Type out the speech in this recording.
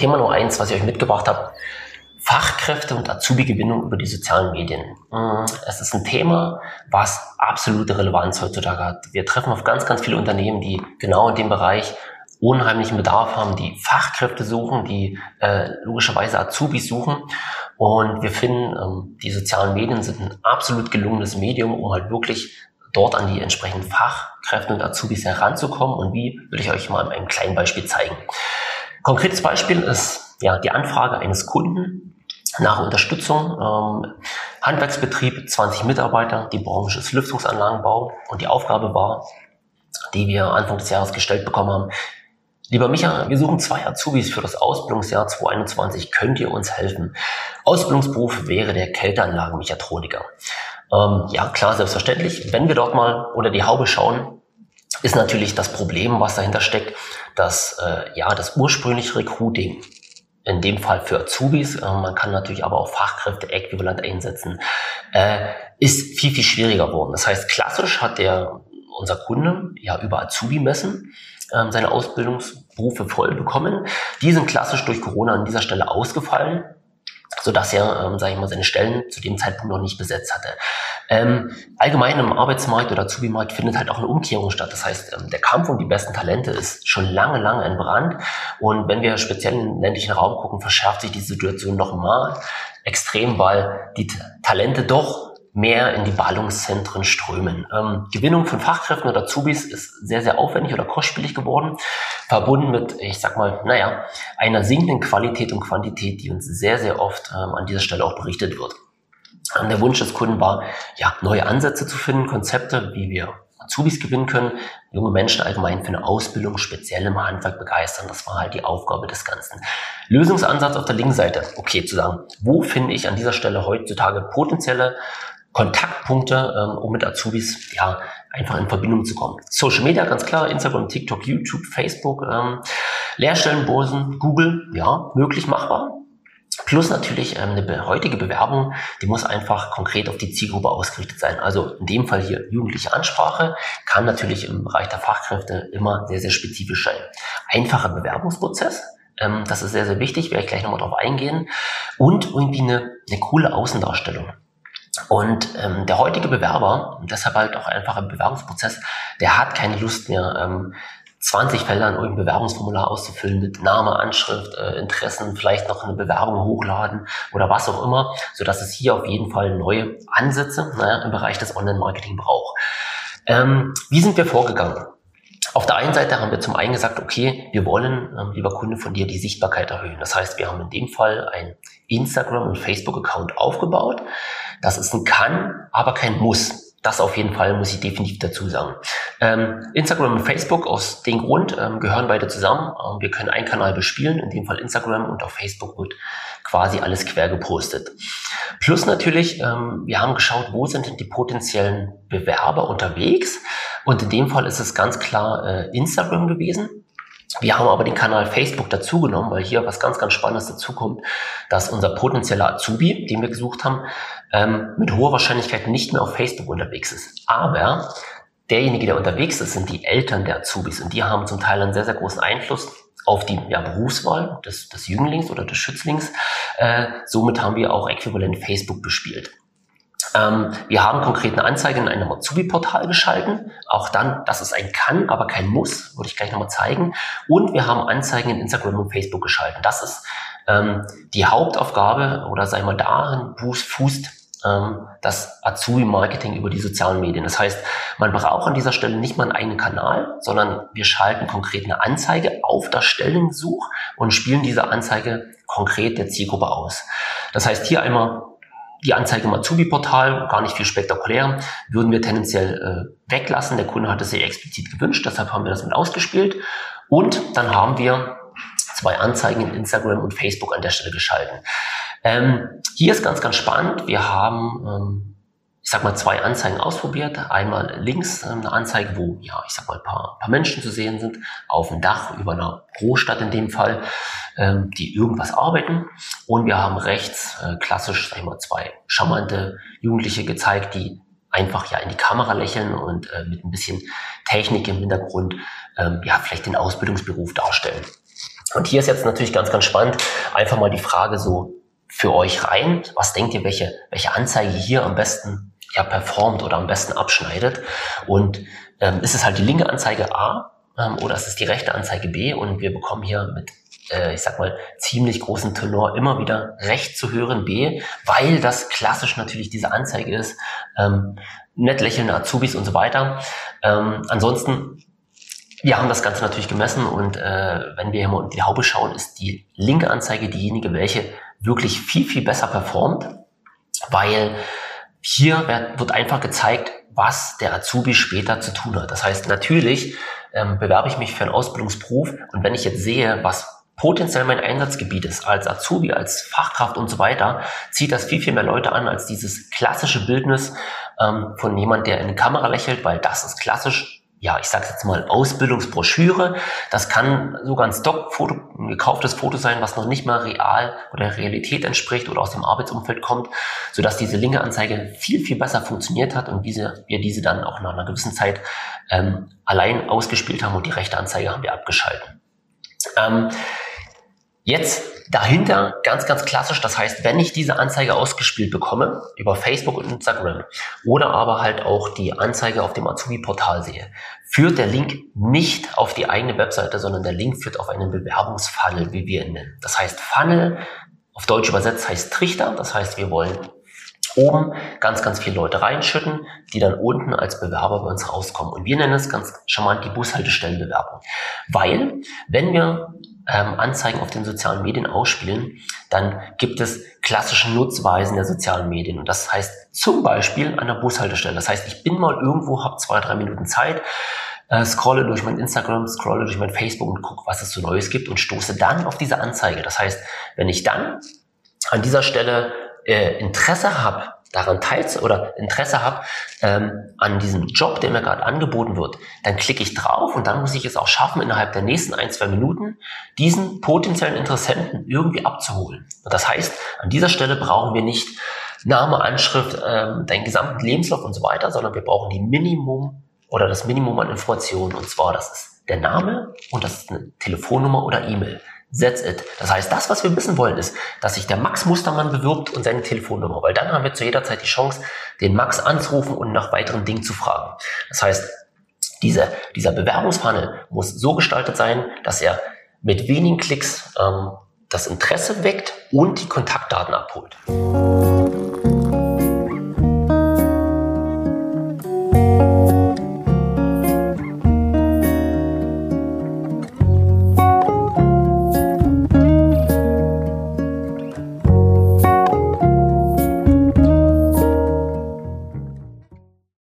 Thema Nummer 1, was ich euch mitgebracht habe, Fachkräfte und Azubi-Gewinnung über die sozialen Medien. Es ist ein Thema, was absolute Relevanz heutzutage hat. Wir treffen auf ganz, ganz viele Unternehmen, die genau in dem Bereich unheimlichen Bedarf haben, die Fachkräfte suchen, die logischerweise Azubis suchen. Und wir finden, die sozialen Medien sind ein absolut gelungenes Medium, um halt wirklich dort an die entsprechenden Fachkräfte und Azubis heranzukommen. Und wie, will ich euch mal in einem kleinen Beispiel zeigen. Konkretes Beispiel ist ja die Anfrage eines Kunden nach Unterstützung. Handwerksbetrieb, 20 Mitarbeiter, die Branche ist Lüftungsanlagenbau. Und die Aufgabe war, die wir Anfang des Jahres gestellt bekommen haben: Lieber Micha, wir suchen 2 Azubis für das Ausbildungsjahr 2021. Könnt ihr uns helfen? Ausbildungsberuf wäre der Kälteanlagenmechatroniker. Ja, klar, selbstverständlich. Wenn wir dort mal unter die Haube schauen, ist natürlich das Problem, was dahinter steckt, dass das ursprüngliche Recruiting, in dem Fall für Azubis, man kann natürlich aber auch Fachkräfte äquivalent einsetzen, ist viel, viel schwieriger geworden. Das heißt, klassisch hat unser Kunde ja über Azubi-Messen seine Ausbildungsberufe voll bekommen. Die sind klassisch durch Corona an dieser Stelle ausgefallen, sodass er, sage ich mal, seine Stellen zu dem Zeitpunkt noch nicht besetzt hatte. Allgemein im Arbeitsmarkt oder Azubi-Markt findet halt auch eine Umkehrung statt. Das heißt, der Kampf um die besten Talente ist schon lange, lange entbrannt. Und wenn wir speziell im ländlichen Raum gucken, verschärft sich die Situation nochmal extrem, weil die Talente doch mehr in die Ballungszentren strömen. Gewinnung von Fachkräften oder Azubis ist sehr, sehr aufwendig oder kostspielig geworden, verbunden mit, einer sinkenden Qualität und Quantität, die uns sehr, sehr oft an dieser Stelle auch berichtet wird. Der Wunsch des Kunden war, ja, neue Ansätze zu finden, Konzepte, wie wir Azubis gewinnen können, junge Menschen allgemein für eine Ausbildung, speziell im Handwerk begeistern. Das war halt die Aufgabe des Ganzen. Lösungsansatz auf der linken Seite. Okay, zu sagen, wo finde ich an dieser Stelle heutzutage potenzielle Kontaktpunkte, um mit Azubis ja einfach in Verbindung zu kommen. Social Media, ganz klar, Instagram, TikTok, YouTube, Facebook, Lehrstellenbörsen, Google, ja, möglich, machbar. Plus natürlich eine heutige Bewerbung, die muss einfach konkret auf die Zielgruppe ausgerichtet sein. Also in dem Fall hier jugendliche Ansprache, kann natürlich im Bereich der Fachkräfte immer sehr, sehr spezifisch sein. Einfacher Bewerbungsprozess, das ist sehr, sehr wichtig, werde ich gleich nochmal drauf eingehen. Und irgendwie eine coole Außendarstellung. Und der heutige Bewerber, und deshalb halt auch einfach im Bewerbungsprozess, der hat keine Lust mehr, 20 Felder in irgendeinem Bewerbungsformular auszufüllen mit Name, Anschrift, Interessen, vielleicht noch eine Bewerbung hochladen oder was auch immer, sodass es hier auf jeden Fall neue Ansätze im Bereich des Online-Marketing braucht. Wie sind wir vorgegangen? Auf der einen Seite haben wir zum einen gesagt, okay, wir wollen, lieber Kunde, von dir die Sichtbarkeit erhöhen. Das heißt, wir haben in dem Fall ein Instagram- und Facebook-Account aufgebaut. Das ist ein Kann, aber kein Muss. Das auf jeden Fall muss ich definitiv dazu sagen. Instagram und Facebook aus dem Grund gehören beide zusammen. Wir können einen Kanal bespielen, in dem Fall Instagram, und auf Facebook wird quasi alles quer gepostet. Plus natürlich, wir haben geschaut, wo sind denn die potenziellen Bewerber unterwegs? Und in dem Fall ist es ganz klar Instagram gewesen. Wir haben aber den Kanal Facebook dazugenommen, weil hier was ganz, ganz Spannendes dazukommt, dass unser potenzieller Azubi, den wir gesucht haben, mit hoher Wahrscheinlichkeit nicht mehr auf Facebook unterwegs ist. Aber derjenige, der unterwegs ist, sind die Eltern der Azubis, und die haben zum Teil einen sehr, sehr großen Einfluss auf die Berufswahl des Jünglings oder des Schützlings. Somit haben wir auch äquivalent Facebook bespielt. Wir haben konkret eine Anzeige in einem Azubi-Portal geschalten. Auch dann, das ist ein Kann, aber kein Muss, würde ich gleich nochmal zeigen. Und wir haben Anzeigen in Instagram und Facebook geschalten. Das ist die Hauptaufgabe, oder sag ich mal, darin fußt das Azubi-Marketing über die sozialen Medien. Das heißt, man braucht an dieser Stelle nicht mal einen eigenen Kanal, sondern wir schalten konkret eine Anzeige auf das Stellensuch und spielen diese Anzeige konkret der Zielgruppe aus. Das heißt, hier einmal die Anzeige im Azubi-Portal, gar nicht viel spektakulär, würden wir tendenziell weglassen. Der Kunde hat es sehr explizit gewünscht, deshalb haben wir das mit ausgespielt. Und dann haben wir 2 Anzeigen in Instagram und Facebook an der Stelle geschalten. Hier ist ganz, ganz spannend. Wir haben, 2 Anzeigen ausprobiert. Einmal links eine Anzeige, wo, ein paar Menschen zu sehen sind, auf dem Dach über einer Großstadt in dem Fall, die irgendwas arbeiten. Und wir haben rechts klassisch, 2 charmante Jugendliche gezeigt, die einfach in die Kamera lächeln und mit ein bisschen Technik im Hintergrund vielleicht den Ausbildungsberuf darstellen. Und hier ist jetzt natürlich ganz, ganz spannend, einfach mal die Frage so für euch rein. Was denkt ihr, welche Anzeige hier am besten performt oder am besten abschneidet? Und ist es halt die linke Anzeige A oder ist es die rechte Anzeige B? Und wir bekommen hier mit, ich sag mal, ziemlich großen Tenor immer wieder rechts zu hören B, weil das klassisch natürlich diese Anzeige ist. Nett lächelnde Azubis und so weiter. Ansonsten, wir haben das Ganze natürlich gemessen und wenn wir hier mal unter die Haube schauen, ist die linke Anzeige diejenige, welche wirklich viel, viel besser performt, weil hier wird einfach gezeigt, was der Azubi später zu tun hat. Das heißt, natürlich bewerbe ich mich für einen Ausbildungsberuf und wenn ich jetzt sehe, was potenziell mein Einsatzgebiet ist, als Azubi, als Fachkraft und so weiter, zieht das viel, viel mehr Leute an als dieses klassische Bildnis von jemand, der in die Kamera lächelt, weil das ist klassisch. Ja, ich sage jetzt mal Ausbildungsbroschüre. Das kann sogar ein Stockfoto, ein gekauftes Foto sein, was noch nicht mal real oder Realität entspricht oder aus dem Arbeitsumfeld kommt, sodass diese linke Anzeige viel, viel besser funktioniert hat und wir diese dann auch nach einer gewissen Zeit allein ausgespielt haben und die rechte Anzeige haben wir abgeschalten. Jetzt dahinter ganz, ganz klassisch, das heißt, wenn ich diese Anzeige ausgespielt bekomme, über Facebook und Instagram oder aber halt auch die Anzeige auf dem Azubi-Portal sehe, führt der Link nicht auf die eigene Webseite, sondern der Link führt auf einen Bewerbungsfunnel, wie wir ihn nennen. Das heißt, Funnel, auf Deutsch übersetzt, heißt Trichter, das heißt, wir wollen oben ganz, ganz viele Leute reinschütten, die dann unten als Bewerber bei uns rauskommen. Und wir nennen es ganz charmant die Bushaltestellenbewerbung, weil wenn wir Anzeigen auf den sozialen Medien ausspielen, dann gibt es klassische Nutzweisen der sozialen Medien. Und das heißt zum Beispiel an der Bushaltestelle. Das heißt, ich bin mal irgendwo, habe 2, 3 Minuten Zeit, scrolle durch mein Instagram, scrolle durch mein Facebook und gucke, was es so Neues gibt und stoße dann auf diese Anzeige. Das heißt, wenn ich dann an dieser Stelle Interesse habe, daran teilzunehmen oder Interesse habe an diesem Job, der mir gerade angeboten wird, dann klicke ich drauf und dann muss ich es auch schaffen, innerhalb der nächsten 1, 2 Minuten diesen potenziellen Interessenten irgendwie abzuholen. Und das heißt, an dieser Stelle brauchen wir nicht Name, Anschrift, deinen gesamten Lebenslauf und so weiter, sondern wir brauchen die Minimum oder das Minimum an Informationen. Und zwar, das ist der Name und das ist eine Telefonnummer oder E-Mail. That's it. Das heißt, das, was wir wissen wollen, ist, dass sich der Max Mustermann bewirbt und seine Telefonnummer, weil dann haben wir zu jeder Zeit die Chance, den Max anzurufen und nach weiteren Dingen zu fragen. Das heißt, dieser Bewerbungsfunnel muss so gestaltet sein, dass er mit wenigen Klicks das Interesse weckt und die Kontaktdaten abholt.